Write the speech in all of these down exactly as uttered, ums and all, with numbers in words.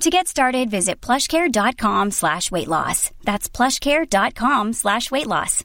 To get started, visit plushcare.com slash weight loss. That's plushcare.com slash weight loss.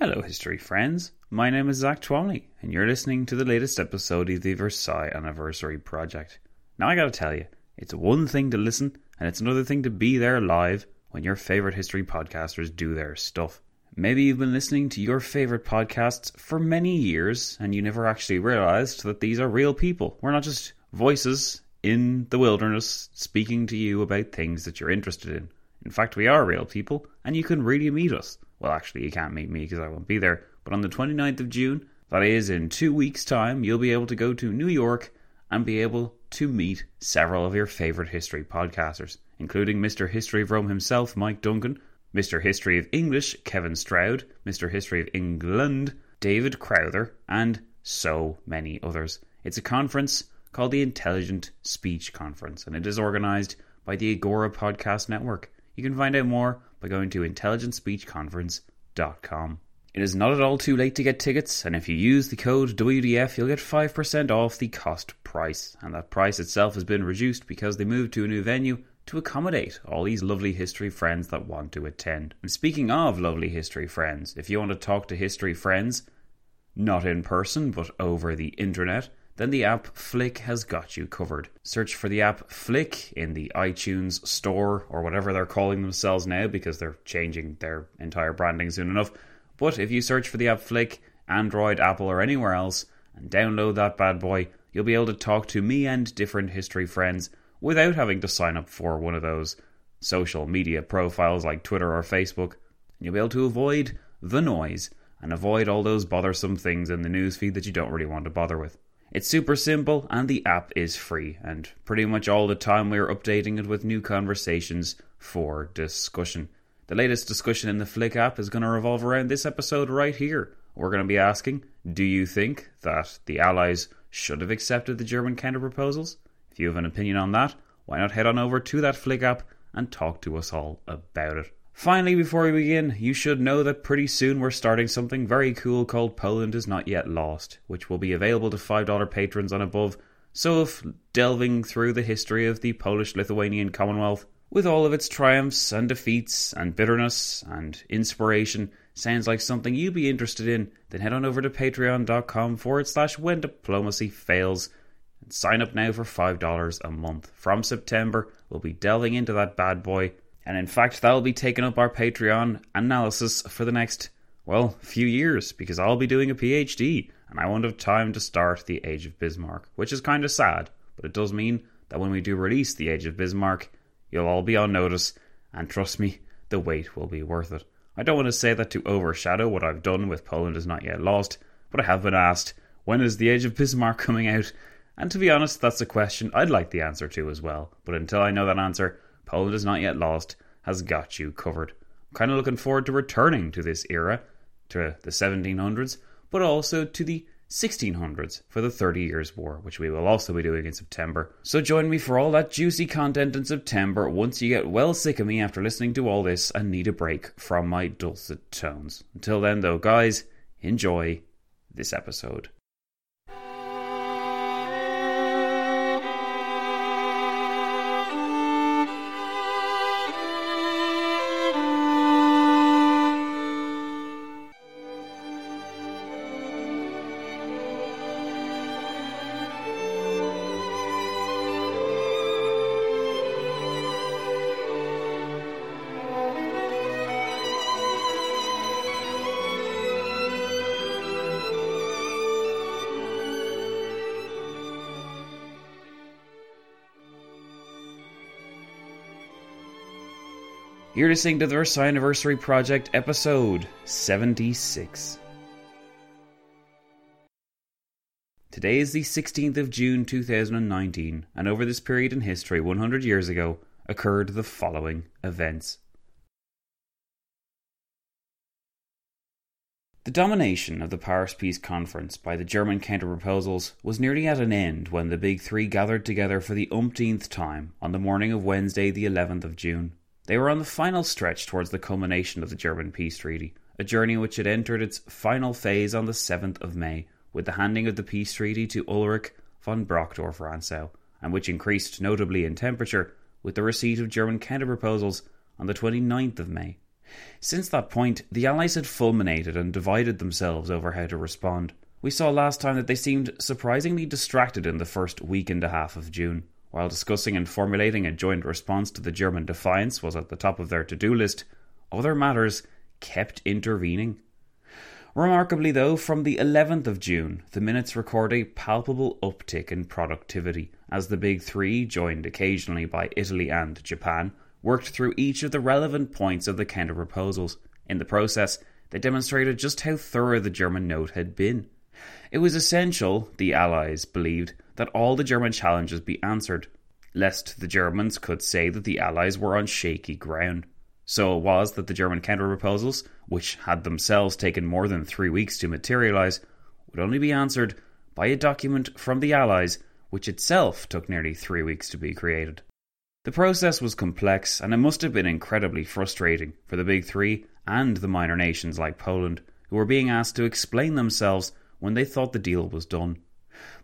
Hello, history friends. My name is Zach Twomley, and you're listening to the latest episode of the Versailles Anniversary Project. Now, I gotta tell you, it's one thing to listen, and it's another thing to be there live when your favourite history podcasters do their stuff. Maybe you've been listening to your favourite podcasts for many years and you never actually realised that these are real people. We're not just voices in the wilderness speaking to you about things that you're interested in. In fact, we are real people and you can really meet us. Well, actually, you can't meet me because I won't be there. But on the twenty-ninth of June, that is in two weeks' time, you'll be able to go to New York and be able to meet several of your favourite history podcasters, including Mister History of Rome himself, Mike Duncan, Mister History of English, Kevin Stroud, Mister History of England, David Crowther, and so many others. It's a conference called the Intelligent Speech Conference, and it is organised by the Agora Podcast Network. You can find out more by going to intelligent speech conference dot com. It is not at all too late to get tickets, and if you use the code W D F, you'll get five percent off the cost price. And that price itself has been reduced because they moved to a new venue to accommodate all these lovely history friends that want to attend. And speaking of lovely history friends, if you want to talk to history friends, not in person, but over the internet, then the app Flick has got you covered. Search for the app Flick in the iTunes store, or whatever they're calling themselves now, because they're changing their entire branding soon enough. But if you search for the app Flick, Android, Apple or anywhere else, and download that bad boy, you'll be able to talk to me and different history friends without having to sign up for one of those social media profiles like Twitter or Facebook. You'll be able to avoid the noise and avoid all those bothersome things in the newsfeed that you don't really want to bother with. It's super simple and the app is free, and pretty much all the time we're updating it with new conversations for discussion. The latest discussion in the Flick app is going to revolve around this episode right here. We're going to be asking, do you think that the Allies should have accepted the German counter-proposals? If you have an opinion on that, why not head on over to that Flick app and talk to us all about it. Finally, before we begin, you should know that pretty soon we're starting something very cool called Poland Is Not Yet Lost, which will be available to five dollars patrons and above. So if delving through the history of the Polish-Lithuanian Commonwealth, with all of its triumphs and defeats and bitterness and inspiration, sounds like something you'd be interested in, then head on over to patreon.com forward slash when diplomacy fails and sign up now for five dollars a month. From September, we'll be delving into that bad boy, and in fact, that'll be taking up our Patreon analysis for the next, well, few years, because I'll be doing a PhD and I won't have time to start The Age of Bismarck, which is kind of sad, but it does mean that when we do release The Age of Bismarck, you'll all be on notice, and trust me, the wait will be worth it. I don't want to say that to overshadow what I've done with Poland Is Not Yet Lost, but I have been asked, when is The Age of Bismarck coming out? And to be honest, that's a question I'd like the answer to as well. But until I know that answer, Poland Is Not Yet Lost has got you covered. I'm kind of looking forward to returning to this era, to the seventeen hundreds, but also to the sixteen hundreds for the Thirty Years' War, which we will also be doing in September. So join me for all that juicy content in September once you get well sick of me after listening to all this and need a break from my dulcet tones. Until then though, guys, enjoy this episode. You're listening to the Versailles Anniversary Project, episode seventy-six. Today is the sixteenth of June two thousand nineteen, and over this period in history, one hundred years ago, occurred the following events. The domination of the Paris Peace Conference by the German counterproposals was nearly at an end when the Big Three gathered together for the umpteenth time on the morning of Wednesday, the eleventh of June. They were on the final stretch towards the culmination of the German Peace Treaty, a journey which had entered its final phase on the seventh of May, with the handing of the peace treaty to Ulrich von Brockdorff-Rantzau, and which increased notably in temperature with the receipt of German counterproposals on the twenty-ninth of May. Since that point, the Allies had fulminated and divided themselves over how to respond. We saw last time that they seemed surprisingly distracted in the first week and a half of June. While discussing and formulating a joint response to the German defiance was at the top of their to-do list, other matters kept intervening. Remarkably though, from the eleventh of June, the minutes record a palpable uptick in productivity, as the Big Three, joined occasionally by Italy and Japan, worked through each of the relevant points of the counter-proposals. In the process, they demonstrated just how thorough the German note had been. It was essential, the Allies believed, that all the German challenges be answered, lest the Germans could say that the Allies were on shaky ground. So it was that the German counter-proposals, which had themselves taken more than three weeks to materialise, would only be answered by a document from the Allies, which itself took nearly three weeks to be created. The process was complex, and it must have been incredibly frustrating for the Big Three and the minor nations like Poland, who were being asked to explain themselves when they thought the deal was done.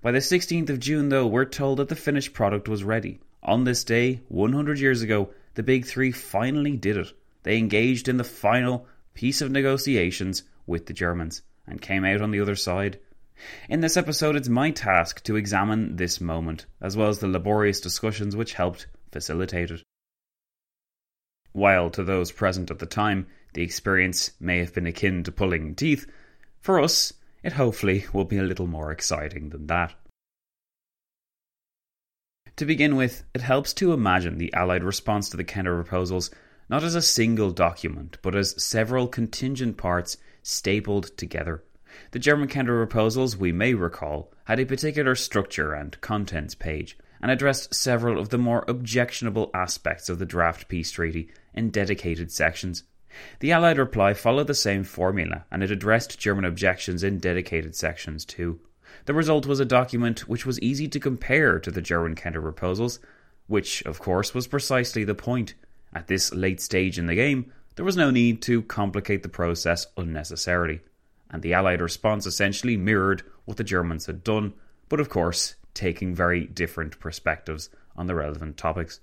By the sixteenth of June, though, we're told that the finished product was ready. On this day, one hundred years ago, the Big Three finally did it. They engaged in the final piece of negotiations with the Germans and came out on the other side. In this episode, it's my task to examine this moment, as well as the laborious discussions which helped facilitate it. While to those present at the time, the experience may have been akin to pulling teeth, for us, it hopefully will be a little more exciting than that. To begin with, it helps to imagine the Allied response to the counter-proposals not as a single document, but as several contingent parts stapled together. The German counter-proposals, we may recall, had a particular structure and contents page, and addressed several of the more objectionable aspects of the draft peace treaty in dedicated sections. The Allied reply followed the same formula, and it addressed German objections in dedicated sections too. The result was a document which was easy to compare to the German counter-proposals, which, of course, was precisely the point. At this late stage in the game, there was no need to complicate the process unnecessarily, and the Allied response essentially mirrored what the Germans had done, but of course, taking very different perspectives on the relevant topics.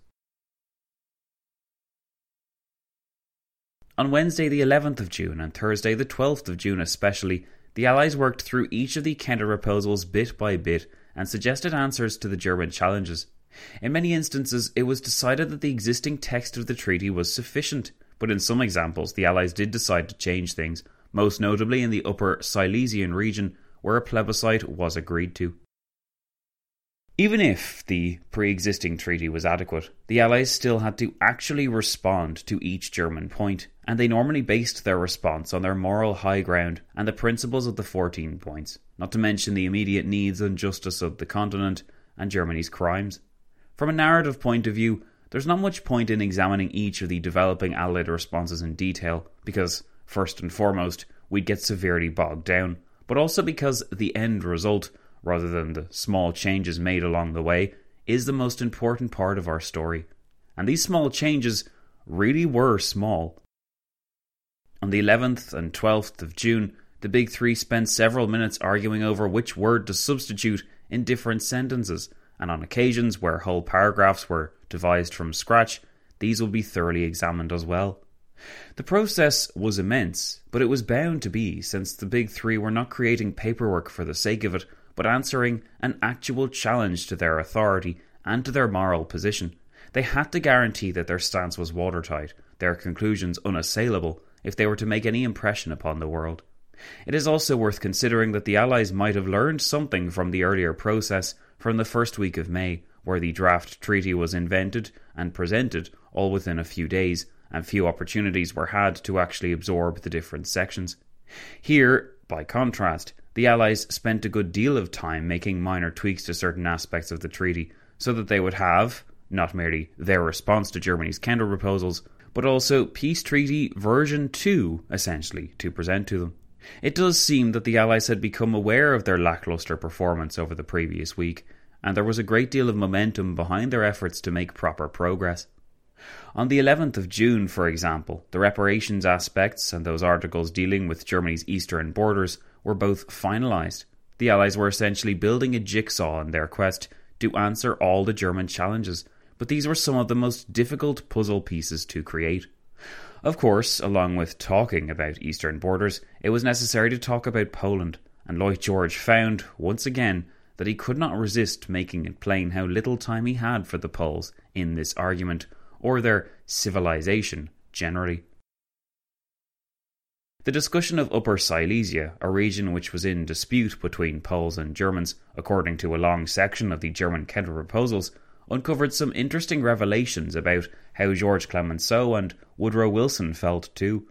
On Wednesday the eleventh of June and Thursday the twelfth of June especially, the Allies worked through each of the counter-proposals bit by bit and suggested answers to the German challenges. In many instances, it was decided that the existing text of the treaty was sufficient, but in some examples the Allies did decide to change things, most notably in the Upper Silesian region, where a plebiscite was agreed to. Even if the pre-existing treaty was adequate, the Allies still had to actually respond to each German point, and they normally based their response on their moral high ground and the principles of the fourteen points, not to mention the immediate needs and justice of the continent and Germany's crimes. From a narrative point of view, there's not much point in examining each of the developing Allied responses in detail, because, first and foremost, we'd get severely bogged down, but also because the end result, rather than the small changes made along the way, is the most important part of our story. And these small changes really were small. On the eleventh and twelfth of June, the Big Three spent several minutes arguing over which word to substitute in different sentences, and on occasions where whole paragraphs were devised from scratch, these will be thoroughly examined as well. The process was immense, but it was bound to be, since the Big Three were not creating paperwork for the sake of it, but answering an actual challenge to their authority and to their moral position. They had to guarantee that their stance was watertight, their conclusions unassailable, if they were to make any impression upon the world. It is also worth considering that the Allies might have learned something from the earlier process, from the first week of May, where the draft treaty was invented and presented all within a few days, and few opportunities were had to actually absorb the different sections. Here, by contrast, the Allies spent a good deal of time making minor tweaks to certain aspects of the treaty, so that they would have, not merely their response to Germany's counter proposals, but also Peace Treaty version two, essentially, to present to them. It does seem that the Allies had become aware of their lacklustre performance over the previous week, and there was a great deal of momentum behind their efforts to make proper progress. On the eleventh of June, for example, the reparations aspects and those articles dealing with Germany's eastern borders were both finalised. The Allies were essentially building a jigsaw in their quest to answer all the German challenges, but these were some of the most difficult puzzle pieces to create. Of course, along with talking about eastern borders, it was necessary to talk about Poland, and Lloyd George found, once again, that he could not resist making it plain how little time he had for the Poles in this argument, or their civilization generally. The discussion of Upper Silesia, a region which was in dispute between Poles and Germans, according to a long section of the German counter-proposals, uncovered some interesting revelations about how George Clemenceau and Woodrow Wilson felt too.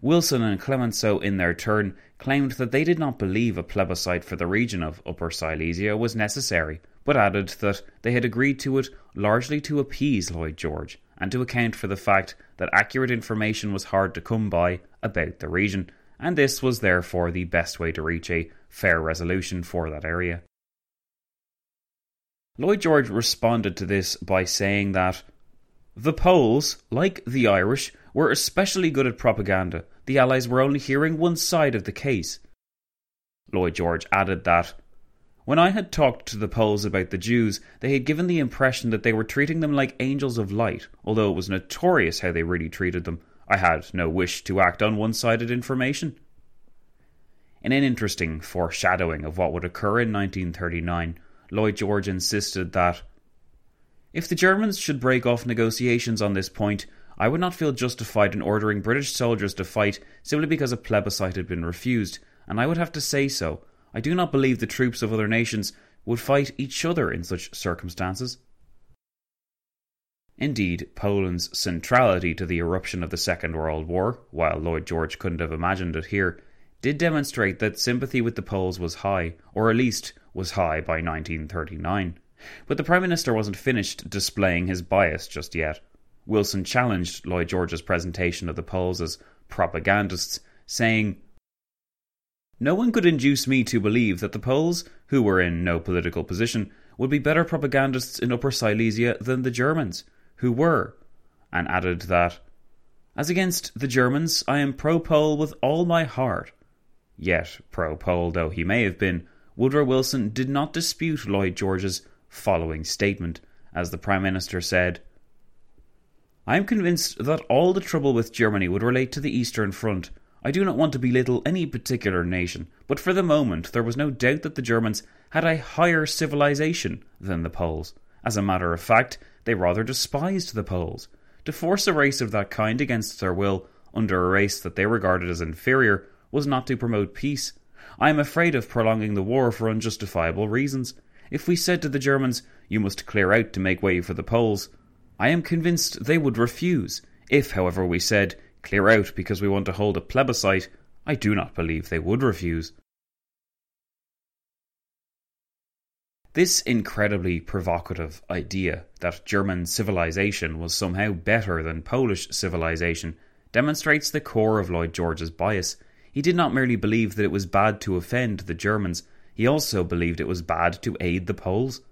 Wilson and Clemenceau, in their turn, claimed that they did not believe a plebiscite for the region of Upper Silesia was necessary, but added that they had agreed to it largely to appease Lloyd George and to account for the fact that accurate information was hard to come by about the region, and this was therefore the best way to reach a fair resolution for that area. Lloyd George responded to this by saying that the Poles, like the Irish, were especially good at propaganda. The Allies were only hearing one side of the case. Lloyd George added that when I had talked to the Poles about the Jews, they had given the impression that they were treating them like angels of light, although it was notorious how they really treated them. I had no wish to act on one-sided information. In an interesting foreshadowing of what would occur in nineteen thirty-nine, Lloyd George insisted that if the Germans should break off negotiations on this point, I would not feel justified in ordering British soldiers to fight simply because a plebiscite had been refused, and I would have to say so. I do not believe the troops of other nations would fight each other in such circumstances. Indeed, Poland's centrality to the eruption of the Second World War, while Lloyd George couldn't have imagined it here, did demonstrate that sympathy with the Poles was high, or at least was high by nineteen thirty-nine. But the Prime Minister wasn't finished displaying his bias just yet. Wilson challenged Lloyd George's presentation of the Poles as propagandists, saying, no one could induce me to believe that the Poles, who were in no political position, would be better propagandists in Upper Silesia than the Germans, who were, and added that, as against the Germans, I am pro-Pole with all my heart. Yet, pro-Pole though he may have been, Woodrow Wilson did not dispute Lloyd George's following statement, as the Prime Minister said, I am convinced that all the trouble with Germany would relate to the Eastern Front. I do not want to belittle any particular nation, but for the moment there was no doubt that the Germans had a higher civilization than the Poles. As a matter of fact, they rather despised the Poles. To force a race of that kind against their will, under a race that they regarded as inferior, was not to promote peace. I am afraid of prolonging the war for unjustifiable reasons. If we said to the Germans, you must clear out to make way for the Poles, I am convinced they would refuse. If, however, we said, clear out because we want to hold a plebiscite, I do not believe they would refuse. This incredibly provocative idea that German civilization was somehow better than Polish civilization demonstrates the core of Lloyd George's bias. He did not merely believe that it was bad to offend the Germans, he also believed it was bad to aid the Poles.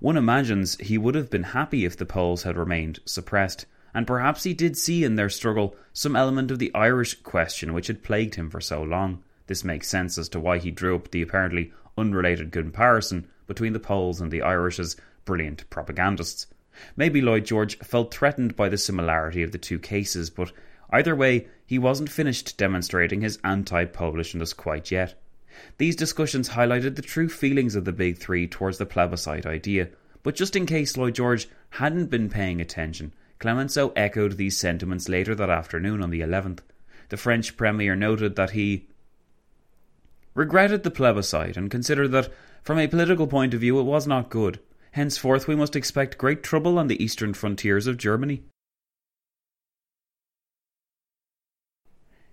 One imagines he would have been happy if the Poles had remained suppressed, and perhaps he did see in their struggle some element of the Irish question which had plagued him for so long. This makes sense as to why he drew up the apparently unrelated comparison between the Poles and the Irish as brilliant propagandists. Maybe Lloyd George felt threatened by the similarity of the two cases, but either way, he wasn't finished demonstrating his anti-Polishness quite yet. These discussions highlighted the true feelings of the Big Three towards the plebiscite idea, but just in case Lloyd George hadn't been paying attention, Clemenceau echoed these sentiments later that afternoon on the eleventh. The French Premier noted that he regretted the plebiscite and considered that, from a political point of view, it was not good. Henceforth, we must expect great trouble on the eastern frontiers of Germany.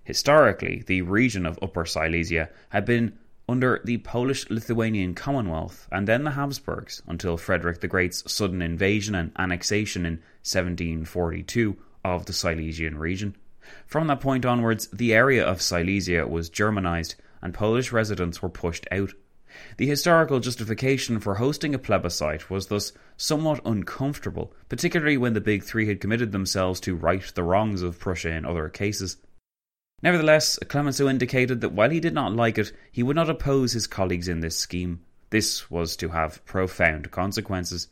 Historically, the region of Upper Silesia had been under the Polish-Lithuanian Commonwealth and then the Habsburgs until Frederick the Great's sudden invasion and annexation in seventeen forty-two of the Silesian region. From that point onwards, the area of Silesia was Germanized and Polish residents were pushed out. The historical justification for hosting a plebiscite was thus somewhat uncomfortable, particularly when the Big Three had committed themselves to right the wrongs of Prussia in other cases. Nevertheless, Clemenceau indicated that while he did not like it, he would not oppose his colleagues in this scheme. This was to have profound consequences.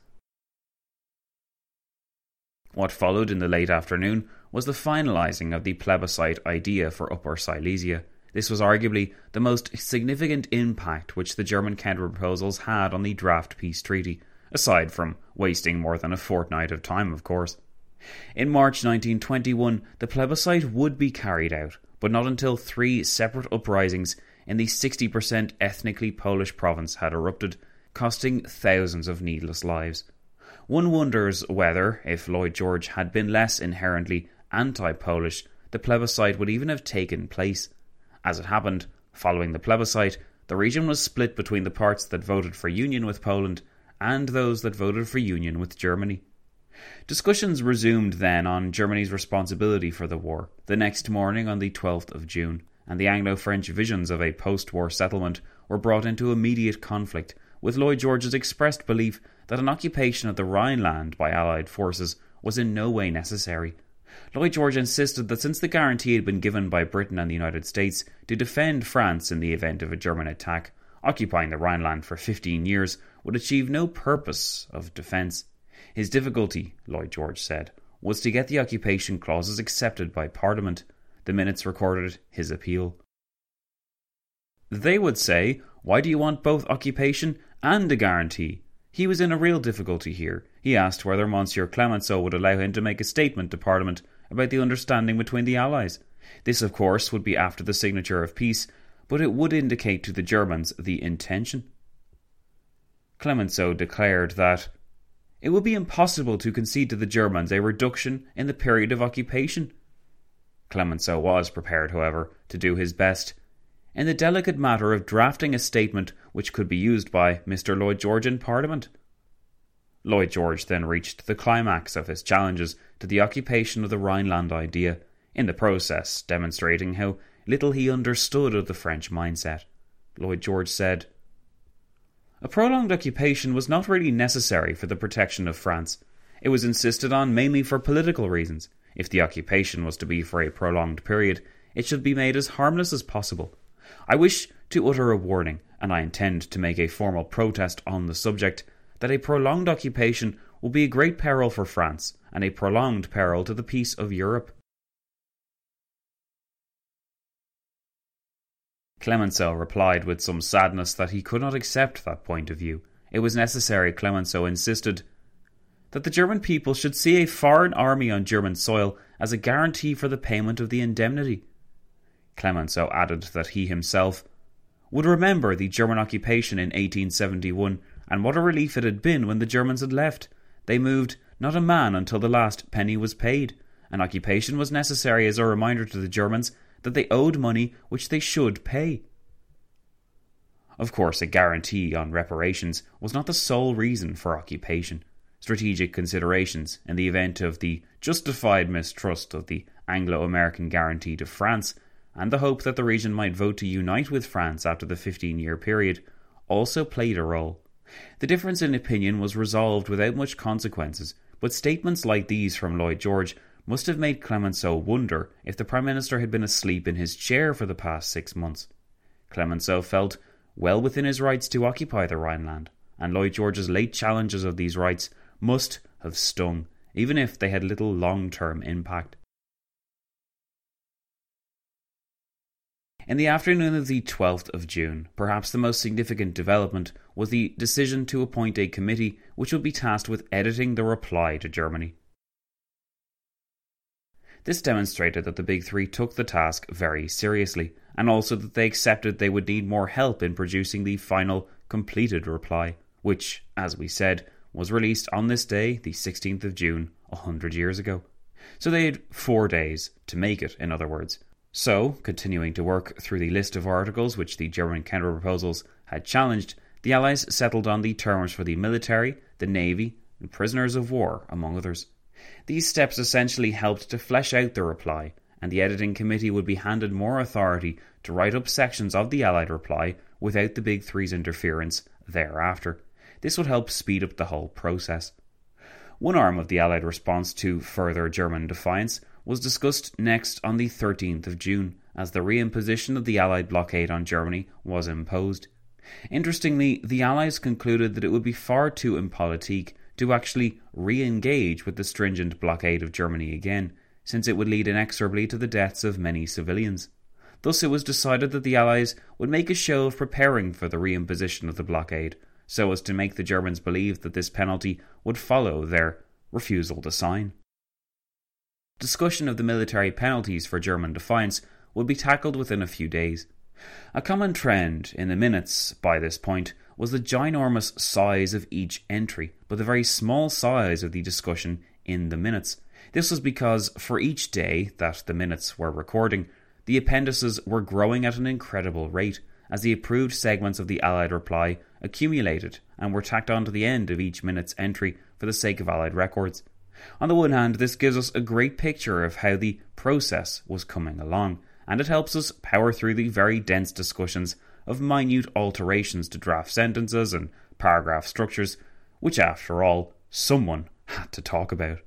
What followed in the late afternoon was the finalising of the plebiscite idea for Upper Silesia. This was arguably the most significant impact which the German counter-proposals had on the draft peace treaty, aside from wasting more than a fortnight of time, of course. In March nineteen twenty-one, the plebiscite would be carried out, but not until three separate uprisings in the sixty percent ethnically Polish province had erupted, costing thousands of needless lives. One wonders whether, if Lloyd George had been less inherently anti-Polish, the plebiscite would even have taken place. As it happened, following the plebiscite, the region was split between the parts that voted for union with Poland and those that voted for union with Germany. Discussions resumed then on Germany's responsibility for the war, the next morning on the twelfth of June, and the Anglo-French visions of a post-war settlement were brought into immediate conflict, with Lloyd George's expressed belief that an occupation of the Rhineland by Allied forces was in no way necessary. Lloyd George insisted that since the guarantee had been given by Britain and the United States to defend France in the event of a German attack, occupying the Rhineland for fifteen years would achieve no purpose of defence. His difficulty, Lloyd George said, was to get the occupation clauses accepted by Parliament. The minutes recorded his appeal. They would say, "Why do you want both occupation and a guarantee?" He was in a real difficulty here. He asked whether Monsieur Clemenceau would allow him to make a statement to Parliament about the understanding between the Allies. This, of course, would be after the signature of peace, but it would indicate to the Germans the intention. Clemenceau declared that it would be impossible to concede to the Germans a reduction in the period of occupation. Clemenceau was prepared, however, to do his best in the delicate matter of drafting a statement which could be used by Mister Lloyd George in Parliament. Lloyd George then reached the climax of his challenges to the occupation of the Rhineland idea, in the process demonstrating how little he understood of the French mindset. Lloyd George said, "A prolonged occupation was not really necessary for the protection of France. It was insisted on mainly for political reasons. If the occupation was to be for a prolonged period, it should be made as harmless as possible. I wish to utter a warning, and I intend to make a formal protest on the subject, that a prolonged occupation will be a great peril for France, and a prolonged peril to the peace of Europe." Clemenceau replied with some sadness that he could not accept that point of view. It was necessary, Clemenceau insisted, that the German people should see a foreign army on German soil as a guarantee for the payment of the indemnity. Clemenceau added that he himself would remember the German occupation in eighteen seventy-one and what a relief it had been when the Germans had left. They moved not a man until the last penny was paid. An occupation was necessary as a reminder to the Germans that they owed money which they should pay. Of course, a guarantee on reparations was not the sole reason for occupation. Strategic considerations in the event of the justified mistrust of the Anglo-American guarantee to France and the hope that the region might vote to unite with France after the fifteen-year period, also played a role. The difference in opinion was resolved without much consequences, but statements like these from Lloyd George must have made Clemenceau wonder if the Prime Minister had been asleep in his chair for the past six months. Clemenceau felt well within his rights to occupy the Rhineland, and Lloyd George's late challenges of these rights must have stung, even if they had little long-term impact. In the afternoon of the twelfth of June, perhaps the most significant development was the decision to appoint a committee which would be tasked with editing the reply to Germany. This demonstrated that the Big Three took the task very seriously, and also that they accepted they would need more help in producing the final, completed reply, which, as we said, was released on this day, the sixteenth of June, a hundred years ago. So they had four days to make it, in other words. So, continuing to work through the list of articles which the German counter-proposals had challenged, the Allies settled on the terms for the military, the navy, and prisoners of war, among others. These steps essentially helped to flesh out the reply, and the editing committee would be handed more authority to write up sections of the Allied reply without the Big Three's interference thereafter. This would help speed up the whole process. One arm of the Allied response to further German defiance was discussed next on the thirteenth of June, as the reimposition of the Allied blockade on Germany was imposed. Interestingly, the Allies concluded that it would be far too impolitic to actually re-engage with the stringent blockade of Germany again, since it would lead inexorably to the deaths of many civilians. Thus it was decided that the Allies would make a show of preparing for the reimposition of the blockade, so as to make the Germans believe that this penalty would follow their refusal to sign. Discussion of the military penalties for German defiance would be tackled within a few days. A common trend in the minutes by this point was the ginormous size of each entry, but the very small size of the discussion in the minutes. This was because for each day that the minutes were recording, the appendices were growing at an incredible rate, as the approved segments of the Allied reply accumulated and were tacked on to the end of each minute's entry for the sake of Allied records. On the one hand, this gives us a great picture of how the process was coming along, and it helps us power through the very dense discussions of minute alterations to draft sentences and paragraph structures, which, after all, someone had to talk about.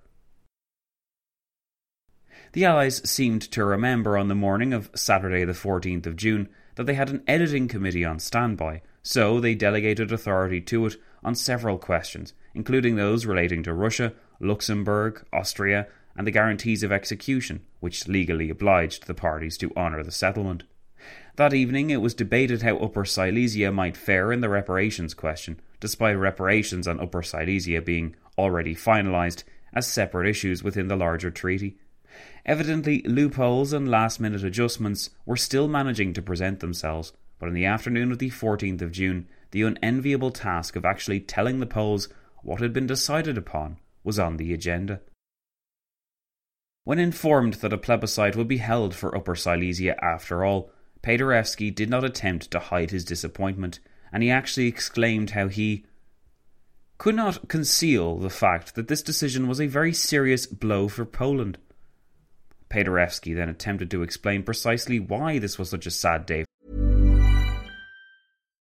The Allies seemed to remember on the morning of Saturday the fourteenth of June that they had an editing committee on standby, so they delegated authority to it on several questions, including those relating to Russia, Luxembourg, Austria, and the guarantees of execution, which legally obliged the parties to honour the settlement. That evening it was debated how Upper Silesia might fare in the reparations question, despite reparations on Upper Silesia being already finalised as separate issues within the larger treaty. Evidently, loopholes and last-minute adjustments were still managing to present themselves, but on the afternoon of the fourteenth of June, the unenviable task of actually telling the Poles what had been decided upon was on the agenda. When informed that a plebiscite would be held for Upper Silesia after all, Paderewski did not attempt to hide his disappointment, and he actually exclaimed how he could not conceal the fact that this decision was a very serious blow for Poland. Paderewski then attempted to explain precisely why this was such a sad day.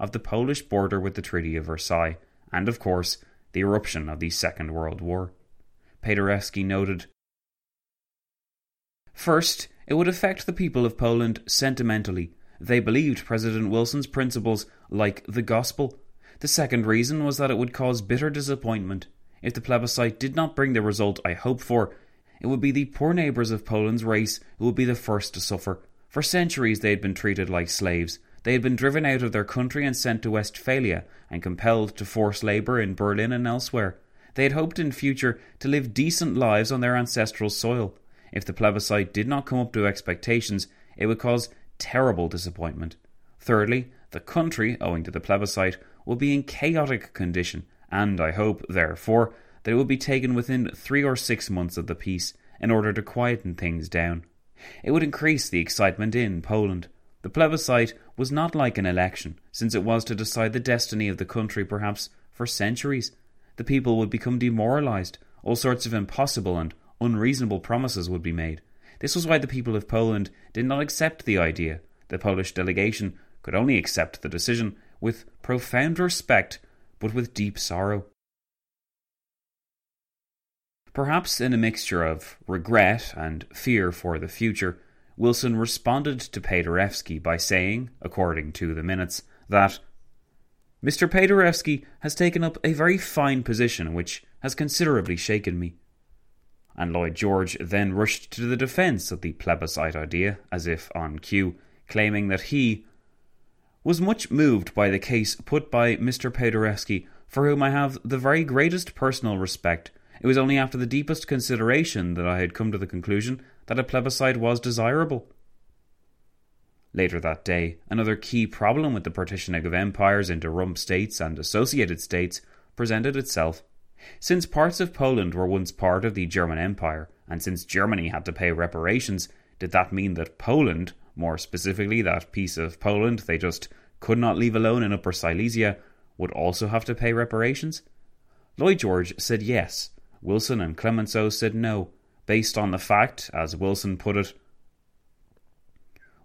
of the Polish border with the Treaty of Versailles, and of course, the eruption of the Second World War. Paderewski noted, "First, it would affect the people of Poland sentimentally. They believed President Wilson's principles like the gospel. The second reason was that it would cause bitter disappointment. If the plebiscite did not bring the result I hoped for, It would be the poor neighbours of Poland's race who would be the first to suffer. For centuries they had been treated like slaves. They had been driven out of their country and sent to Westphalia, and compelled to forced labour in Berlin and elsewhere. They had hoped in future to live decent lives on their ancestral soil. If the plebiscite did not come up to expectations, it would cause terrible disappointment. Thirdly, the country, owing to the plebiscite, would be in chaotic condition, and I hope, therefore, that it would be taken within three or six months of the peace, in order to quieten things down. It would increase the excitement in Poland. The plebiscite was not like an election, since it was to decide the destiny of the country, perhaps, for centuries. The people would become demoralised. All sorts of impossible and unreasonable promises would be made. This was why the people of Poland did not accept the idea. The Polish delegation could only accept the decision with profound respect, but with deep sorrow. Perhaps in a mixture of regret and fear for the future, Wilson responded to Paderewski by saying, according to the minutes, that Mister Paderewski has taken up a very fine position which has considerably shaken me. And Lloyd George then rushed to the defence of the plebiscite idea, as if on cue, claiming that he was much moved by the case put by Mister Paderewski, for whom I have the very greatest personal respect. It was only after the deepest consideration that I had come to the conclusion that a plebiscite was desirable. Later that day, another key problem with the partitioning of empires into rump states and associated states presented itself. Since parts of Poland were once part of the German Empire, and since Germany had to pay reparations, did that mean that Poland, more specifically that piece of Poland they just could not leave alone in Upper Silesia, would also have to pay reparations? Lloyd George said yes. Wilson and Clemenceau said no, based on the fact, as Wilson put it,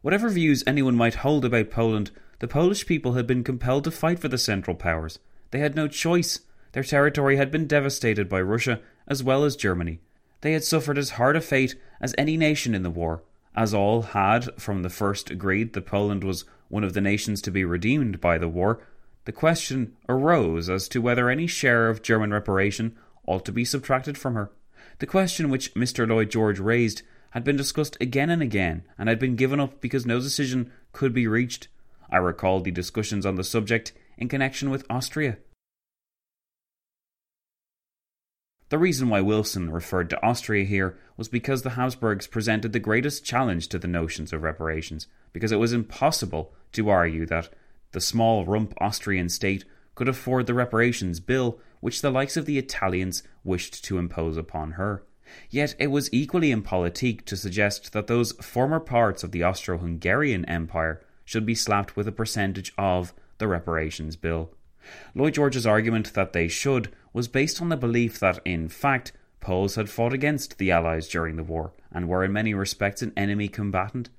whatever views anyone might hold about Poland, the Polish people had been compelled to fight for the Central Powers. They had no choice. Their territory had been devastated by Russia as well as Germany. They had suffered as hard a fate as any nation in the war, as all had from the first agreed that Poland was one of the nations to be redeemed by the war. The question arose as to whether any share of German reparation ought to be subtracted from her. The question which Mister Lloyd George raised had been discussed again and again, and had been given up because no decision could be reached. I recall the discussions on the subject in connection with Austria. The reason why Wilson referred to Austria here was because the Habsburgs presented the greatest challenge to the notions of reparations, because it was impossible to argue that the small rump Austrian state could afford the reparations bill which the likes of the Italians wished to impose upon her. Yet it was equally impolitic to suggest that those former parts of the Austro-Hungarian Empire should be slapped with a percentage of the reparations bill. Lloyd George's argument that they should was based on the belief that, in fact, Poles had fought against the Allies during the war, and were in many respects an enemy combatant.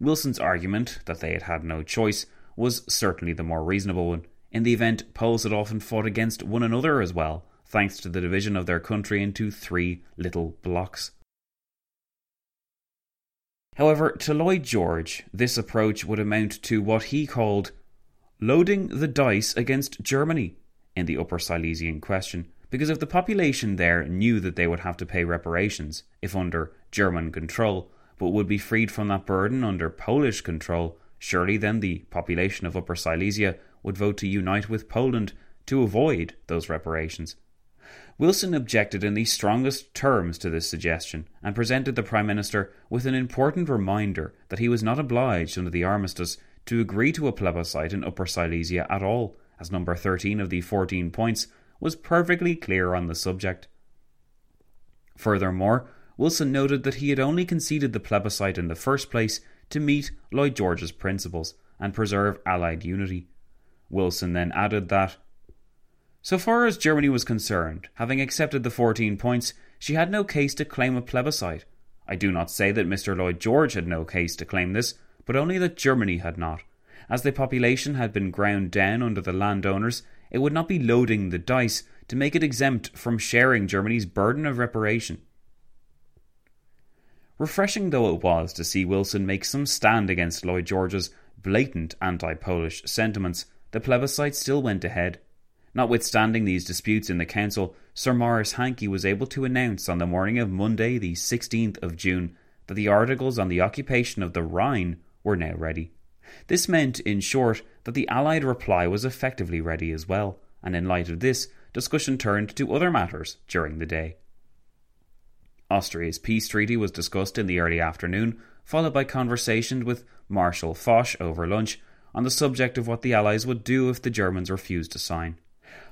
Wilson's argument, that they had had no choice, was certainly the more reasonable one. In the event, Poles had often fought against one another as well, thanks to the division of their country into three little blocks. However, to Lloyd George, this approach would amount to what he called loading the dice against Germany in the Upper Silesian question, because if the population there knew that they would have to pay reparations, if under German control, but would be freed from that burden under Polish control, surely then the population of Upper Silesia would vote to unite with Poland to avoid those reparations. Wilson objected in the strongest terms to this suggestion, and presented the Prime Minister with an important reminder that he was not obliged under the armistice to agree to a plebiscite in Upper Silesia at all, as number thirteen of the fourteen points was perfectly clear on the subject. Furthermore, Wilson noted that he had only conceded the plebiscite in the first place to meet Lloyd George's principles and preserve Allied unity. Wilson then added that, so far as Germany was concerned, having accepted the fourteen points, she had no case to claim a plebiscite. I do not say that Mister Lloyd George had no case to claim this, but only that Germany had not. As the population had been ground down under the landowners, it would not be loading the dice to make it exempt from sharing Germany's burden of reparation. Refreshing though it was to see Wilson make some stand against Lloyd George's blatant anti-Polish sentiments, the plebiscite still went ahead. Notwithstanding these disputes in the Council, Sir Maurice Hankey was able to announce on the morning of Monday the sixteenth of June that the articles on the occupation of the Rhine were now ready. This meant, in short, that the Allied reply was effectively ready as well, and in light of this, discussion turned to other matters during the day. Austria's peace treaty was discussed in the early afternoon, followed by conversation with Marshal Foch over lunch on the subject of what the Allies would do if the Germans refused to sign.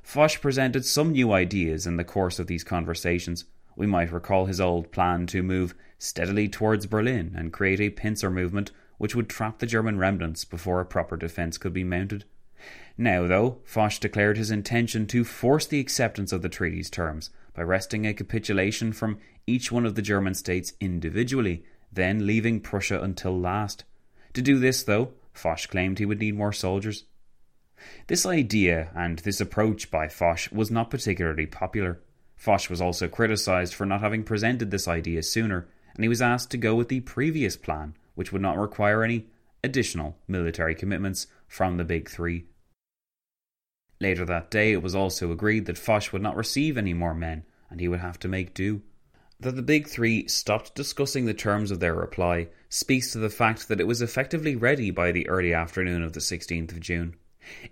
Foch presented some new ideas in the course of these conversations. We might recall his old plan to move steadily towards Berlin and create a pincer movement which would trap the German remnants before a proper defence could be mounted. Now, though, Foch declared his intention to force the acceptance of the treaty's terms by wresting a capitulation from each one of the German states individually, then leaving Prussia until last. To do this, though, Foch claimed he would need more soldiers. This idea and this approach by Foch was not particularly popular. Foch was also criticised for not having presented this idea sooner, and he was asked to go with the previous plan, which would not require any additional military commitments from the Big Three. Later that day, it was also agreed that Foch would not receive any more men, and he would have to make do. That the Big Three stopped discussing the terms of their reply speaks to the fact that it was effectively ready by the early afternoon of the sixteenth of June.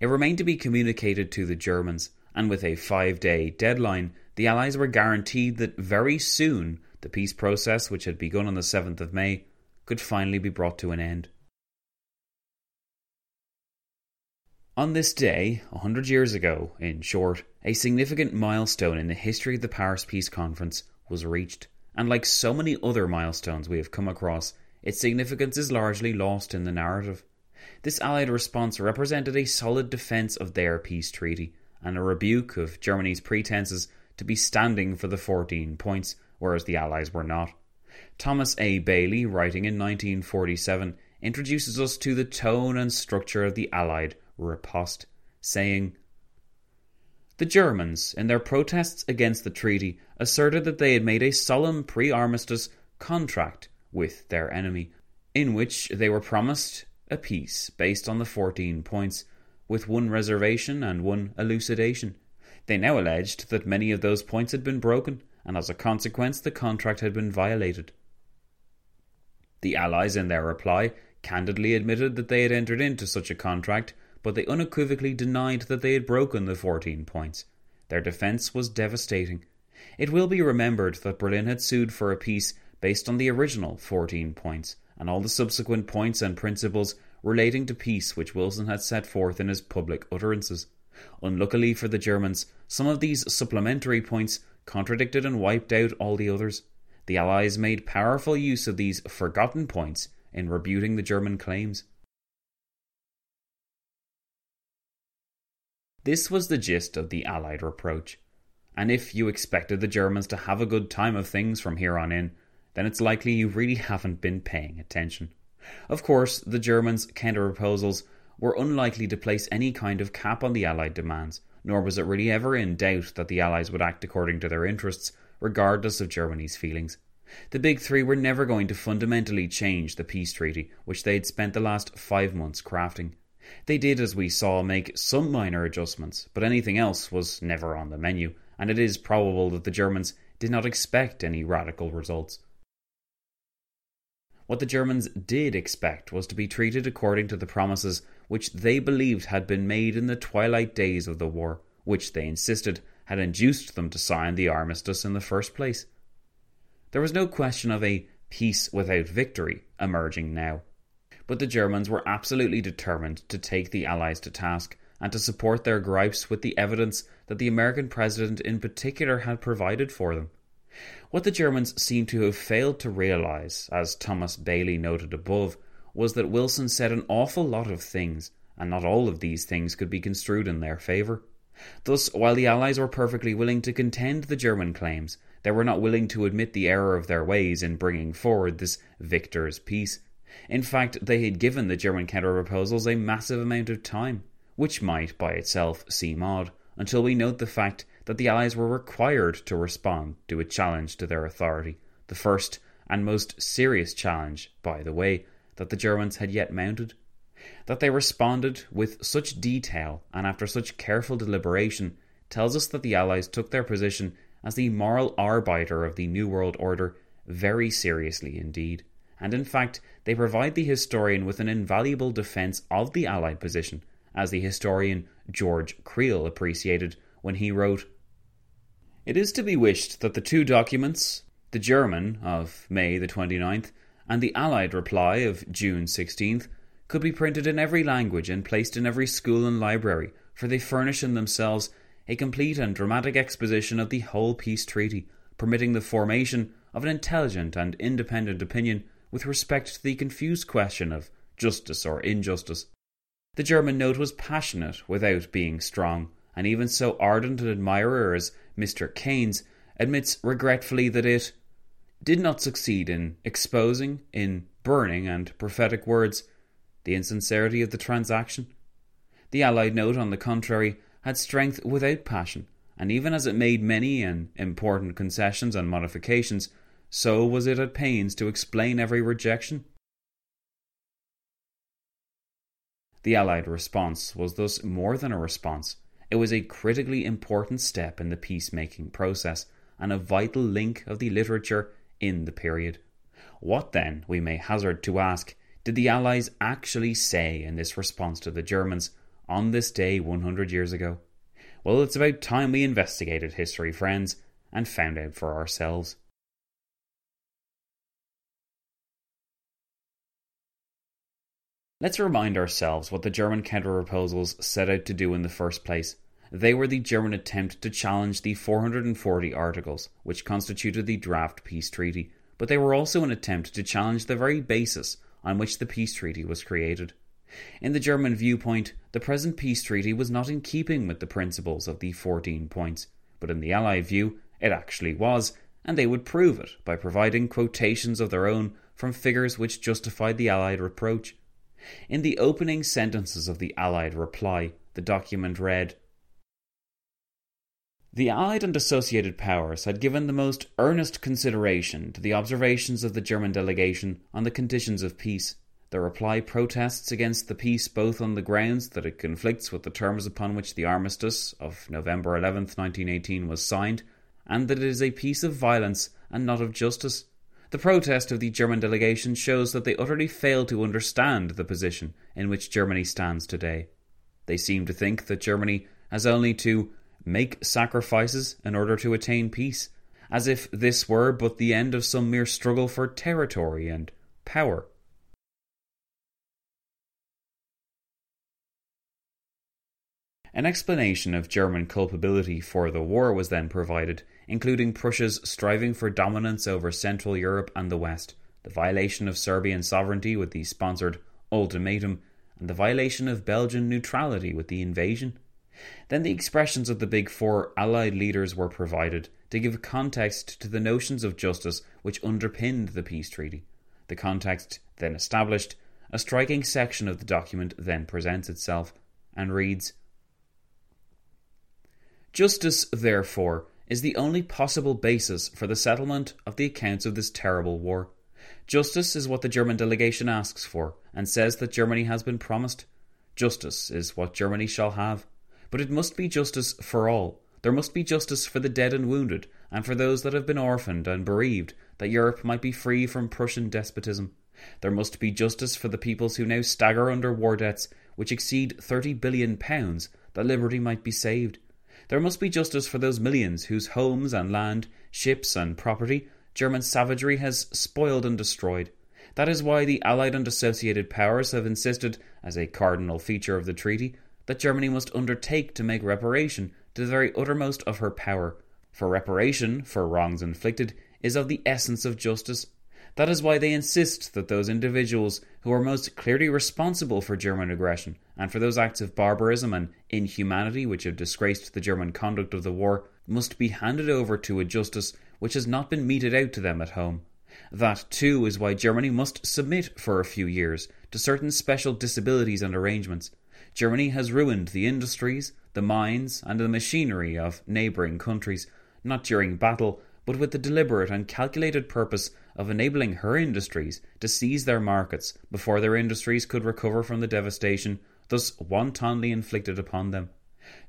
It remained to be communicated to the Germans, and with a five-day deadline, the Allies were guaranteed that very soon the peace process, which had begun on the seventh of May, could finally be brought to an end. On this day, a hundred years ago, in short, a significant milestone in the history of the Paris Peace Conference was reached, and like so many other milestones we have come across, its significance is largely lost in the narrative. This Allied response represented a solid defence of their peace treaty, and a rebuke of Germany's pretences to be standing for the fourteen points, whereas the Allies were not. Thomas A. Bailey, writing in nineteen forty-seven, introduces us to the tone and structure of the Allied riposte, saying, "The Germans, in their protests against the treaty, asserted that they had made a solemn pre-armistice contract with their enemy, in which they were promised a peace based on the fourteen points, with one reservation and one elucidation. They now alleged that many of those points had been broken, and as a consequence the contract had been violated. The Allies, in their reply, candidly admitted that they had entered into such a contract, but they unequivocally denied that they had broken the fourteen points. Their defence was devastating. It will be remembered that Berlin had sued for a peace based on the original fourteen points, and all the subsequent points and principles relating to peace which Wilson had set forth in his public utterances. Unluckily for the Germans, some of these supplementary points contradicted and wiped out all the others. The Allies made powerful use of these forgotten points in rebuting the German claims." This was the gist of the Allied reproach. And if you expected the Germans to have a good time of things from here on in, then it's likely you really haven't been paying attention. Of course, the Germans' counter-proposals were unlikely to place any kind of cap on the Allied demands, nor was it really ever in doubt that the Allies would act according to their interests, regardless of Germany's feelings. The Big Three were never going to fundamentally change the peace treaty, which they had spent the last five months crafting. They did, as we saw, make some minor adjustments, but anything else was never on the menu, and it is probable that the Germans did not expect any radical results. What the Germans did expect was to be treated according to the promises which they believed had been made in the twilight days of the war, which they insisted had induced them to sign the armistice in the first place. There was no question of a peace without victory emerging now, but the Germans were absolutely determined to take the Allies to task and to support their gripes with the evidence that the American president in particular had provided for them. What the Germans seemed to have failed to realise, as Thomas Bailey noted above, was that Wilson said an awful lot of things, and not all of these things could be construed in their favour. Thus, while the Allies were perfectly willing to contend the German claims, they were not willing to admit the error of their ways in bringing forward this victor's peace. In fact, they had given the German counter-proposals a massive amount of time, which might by itself seem odd, until we note the fact that the Allies were required to respond to a challenge to their authority, the first and most serious challenge, by the way, that the Germans had yet mounted. That they responded with such detail and after such careful deliberation tells us that the Allies took their position as the moral arbiter of the New World Order very seriously indeed, and in fact they provide the historian with an invaluable defence of the Allied position, as the historian George Creel appreciated when he wrote, "It is to be wished that the two documents, the German of May the twenty-ninth and the Allied reply of June sixteenth, could be printed in every language and placed in every school and library, for they furnish in themselves a complete and dramatic exposition of the whole peace treaty, permitting the formation of an intelligent and independent opinion with respect to the confused question of justice or injustice. The German note was passionate without being strong, and even so ardent an admirer as Mister Keynes admits regretfully that it did not succeed in exposing, in burning and prophetic words, the insincerity of the transaction. The Allied note, on the contrary, had strength without passion, and even as it made many and important concessions and modifications, so was it at pains to explain every rejection." The Allied response was thus more than a response. It was a critically important step in the peacemaking process, and a vital link of the literature in the period. What then, we may hazard to ask, did the Allies actually say in this response to the Germans on this day one hundred years ago? Well, it's about time we investigated history, friends, and found out for ourselves. Let's remind ourselves what the German counterproposals set out to do in the first place. They were the German attempt to challenge the four hundred forty articles, which constituted the draft peace treaty, but they were also an attempt to challenge the very basis on which the peace treaty was created. In the German viewpoint, the present peace treaty was not in keeping with the principles of the fourteen points, but in the Allied view, it actually was, and they would prove it by providing quotations of their own from figures which justified the Allied reproach. In the opening sentences of the Allied reply, the document read, "The Allied and Associated Powers had given the most earnest consideration to the observations of the German delegation on the conditions of peace. The reply protests against the peace both on the grounds that it conflicts with the terms upon which the armistice of November eleventh, nineteen eighteen was signed, and that it is a peace of violence and not of justice. The protest of the German delegation shows that they utterly fail to understand the position in which Germany stands today. They seem to think that Germany has only to make sacrifices in order to attain peace, as if this were but the end of some mere struggle for territory and power." An explanation of German culpability for the war was then provided, including Prussia's striving for dominance over Central Europe and the West, the violation of Serbian sovereignty with the sponsored ultimatum, and the violation of Belgian neutrality with the invasion. Then the expressions of the Big Four Allied leaders were provided to give context to the notions of justice which underpinned the peace treaty. The context then established, a striking section of the document then presents itself and reads, "Justice, therefore, is the only possible basis for the settlement of the accounts of this terrible war. Justice is what the German delegation asks for and says that Germany has been promised. Justice is what Germany shall have. But it must be justice for all. There must be justice for the dead and wounded, and for those that have been orphaned and bereaved, that Europe might be free from Prussian despotism. There must be justice for the peoples who now stagger under war debts, which exceed thirty billion pounds, that liberty might be saved. There must be justice for those millions whose homes and land, ships and property, German savagery has spoiled and destroyed. That is why the Allied and Associated Powers have insisted, as a cardinal feature of the treaty, that Germany must undertake to make reparation to the very uttermost of her power, for reparation for wrongs inflicted is of the essence of justice. That is why they insist that those individuals who are most clearly responsible for German aggression and for those acts of barbarism and inhumanity which have disgraced the German conduct of the war must be handed over to a justice which has not been meted out to them at home. That, too, is why Germany must submit for a few years to certain special disabilities and arrangements. Germany has ruined the industries, the mines, and the machinery of neighbouring countries, not during battle, but with the deliberate and calculated purpose of enabling her industries to seize their markets before their industries could recover from the devastation thus wantonly inflicted upon them.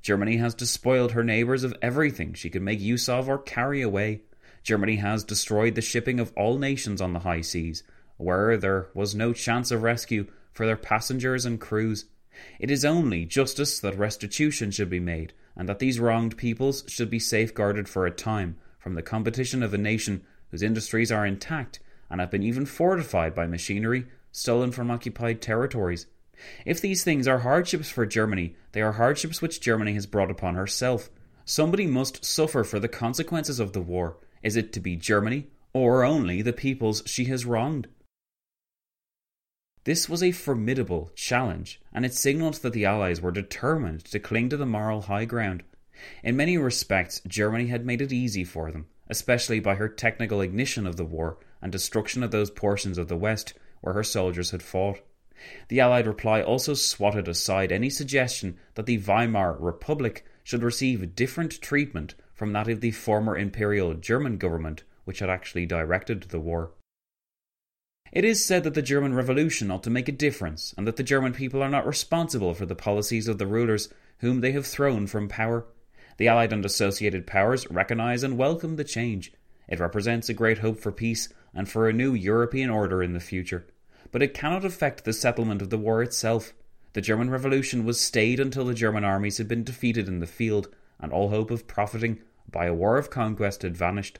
Germany has despoiled her neighbours of everything she could make use of or carry away. Germany has destroyed the shipping of all nations on the high seas, where there was no chance of rescue for their passengers and crews. It is only justice that restitution should be made, and that these wronged peoples should be safeguarded for a time from the competition of a nation whose industries are intact and have been even fortified by machinery stolen from occupied territories. If these things are hardships for Germany, they are hardships which Germany has brought upon herself. Somebody must suffer for the consequences of the war. Is it to be Germany, or only the peoples she has wronged? This was a formidable challenge, and it signalled that the Allies were determined to cling to the moral high ground. In many respects, Germany had made it easy for them, especially by her technical ignition of the war and destruction of those portions of the West where her soldiers had fought. The Allied reply also swatted aside any suggestion that the Weimar Republic should receive different treatment from that of the former Imperial German government, which had actually directed the war. It is said that the German Revolution ought to make a difference, and that the German people are not responsible for the policies of the rulers whom they have thrown from power. The Allied and associated powers recognise and welcome the change. It represents a great hope for peace and for a new European order in the future. But it cannot affect the settlement of the war itself. The German Revolution was stayed until the German armies had been defeated in the field, and all hope of profiting by a war of conquest had vanished.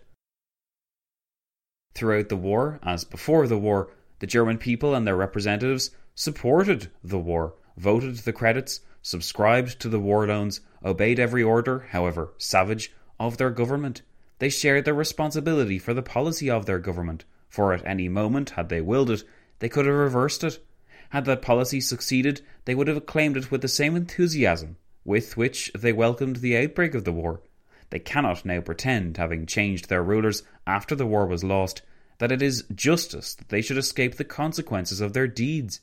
Throughout the war, as before the war, the German people and their representatives supported the war, voted the credits, subscribed to the war loans, obeyed every order, however savage, of their government. They shared their responsibility for the policy of their government, for at any moment, had they willed it, they could have reversed it. Had that policy succeeded, they would have acclaimed it with the same enthusiasm with which they welcomed the outbreak of the war. They cannot now pretend, having changed their rulers after the war was lost, that it is justice that they should escape the consequences of their deeds.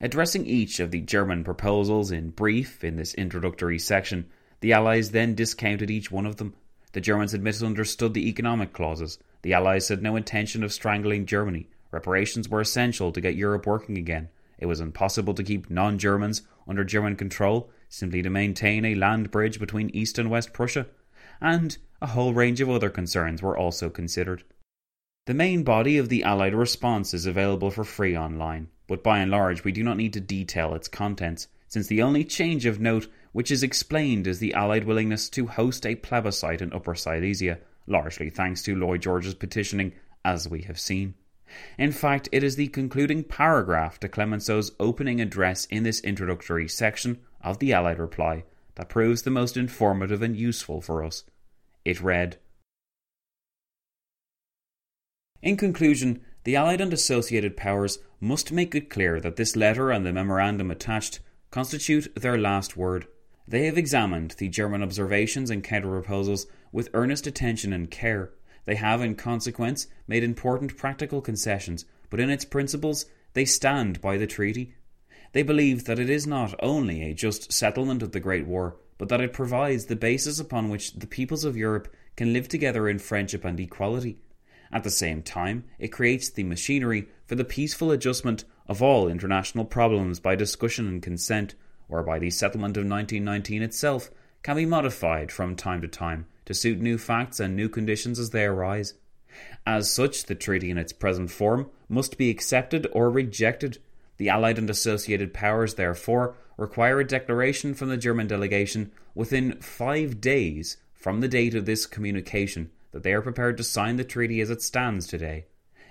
Addressing each of the German proposals in brief in this introductory section, the Allies then discounted each one of them. The Germans had misunderstood the economic clauses. The Allies had no intention of strangling Germany. Reparations were essential to get Europe working again. It was impossible to keep non-Germans under German control, simply to maintain a land bridge between East and West Prussia, and a whole range of other concerns were also considered. The main body of the Allied response is available for free online, but by and large we do not need to detail its contents, since the only change of note which is explained is the Allied willingness to host a plebiscite in Upper Silesia, largely thanks to Lloyd George's petitioning, as we have seen. In fact, it is the concluding paragraph to Clemenceau's opening address in this introductory section of the Allied reply that proves the most informative and useful for us. It read, "In conclusion, the Allied and associated powers must make it clear that this letter and the memorandum attached constitute their last word. They have examined the German observations and counter-proposals with earnest attention and care. They have, in consequence, made important practical concessions, but in its principles they stand by the treaty. They believe that it is not only a just settlement of the Great War, but that it provides the basis upon which the peoples of Europe can live together in friendship and equality. At the same time, it creates the machinery for the peaceful adjustment of all international problems by discussion and consent, whereby the settlement of nineteen nineteen itself can be modified from time to time to suit new facts and new conditions as they arise. As such, the treaty in its present form must be accepted or rejected. The Allied and associated powers, therefore, require a declaration from the German delegation within five days from the date of this communication that they are prepared to sign the treaty as it stands today.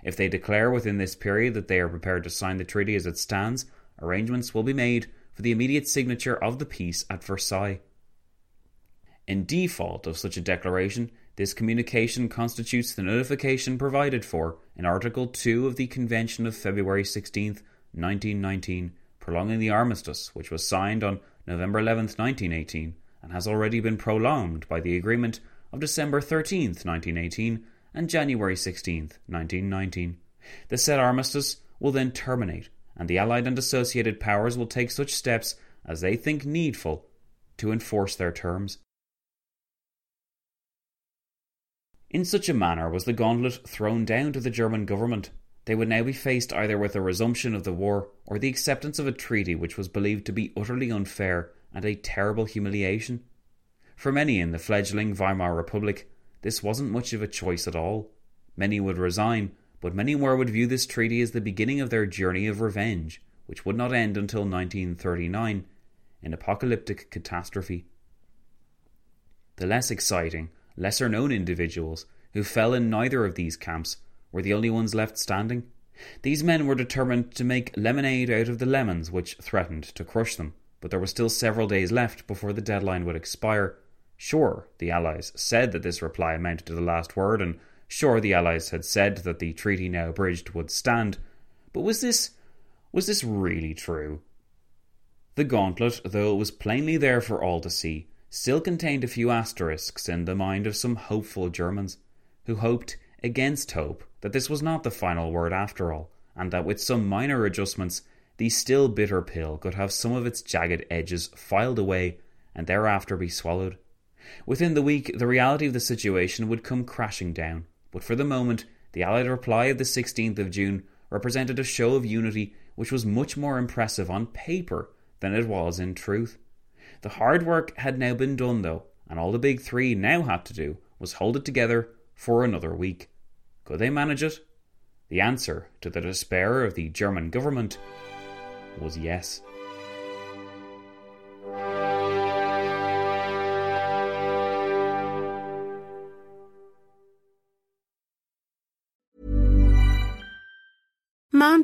If they declare within this period that they are prepared to sign the treaty as it stands, arrangements will be made for the immediate signature of the peace at Versailles. In default of such a declaration, this communication constitutes the notification provided for in Article two of the Convention of February sixteenth, nineteen nineteen, prolonging the armistice, whiwhich was signed on November eleventh, nineteen eighteen, and has already been prolonged by the agreement of December thirteenth, nineteen eighteen, and January sixteenth, nineteen nineteen. The said armistice will then terminate, and the Allied and associated powers will take such steps as they think needful to enforce their terms." In such a manner was the gauntlet thrown down to the German government. They would now be faced either with a resumption of the war or the acceptance of a treaty which was believed to be utterly unfair and a terrible humiliation. For many in the fledgling Weimar Republic, this wasn't much of a choice at all. Many would resign, but many more would view this treaty as the beginning of their journey of revenge, which would not end until nineteen thirty-nine, an apocalyptic catastrophe. The less exciting, lesser-known individuals, who fell in neither of these camps, were the only ones left standing. These men were determined to make lemonade out of the lemons which threatened to crush them, but there were still several days left before the deadline would expire. Sure, the Allies said that this reply amounted to the last word, and sure, the Allies had said that the treaty now abridged would stand, but was this, was this really true? The gauntlet, though it was plainly there for all to see, still contained a few asterisks in the mind of some hopeful Germans, who hoped, against hope, that this was not the final word after all, and that with some minor adjustments, the still bitter pill could have some of its jagged edges filed away and thereafter be swallowed. Within the week, the reality of the situation would come crashing down, but for the moment, the Allied reply of the sixteenth of June represented a show of unity which was much more impressive on paper than it was in truth. The hard work had now been done, though, and all the big three now had to do was hold it together for another week. Could they manage it? The answer to the despair of the German government was yes. Mom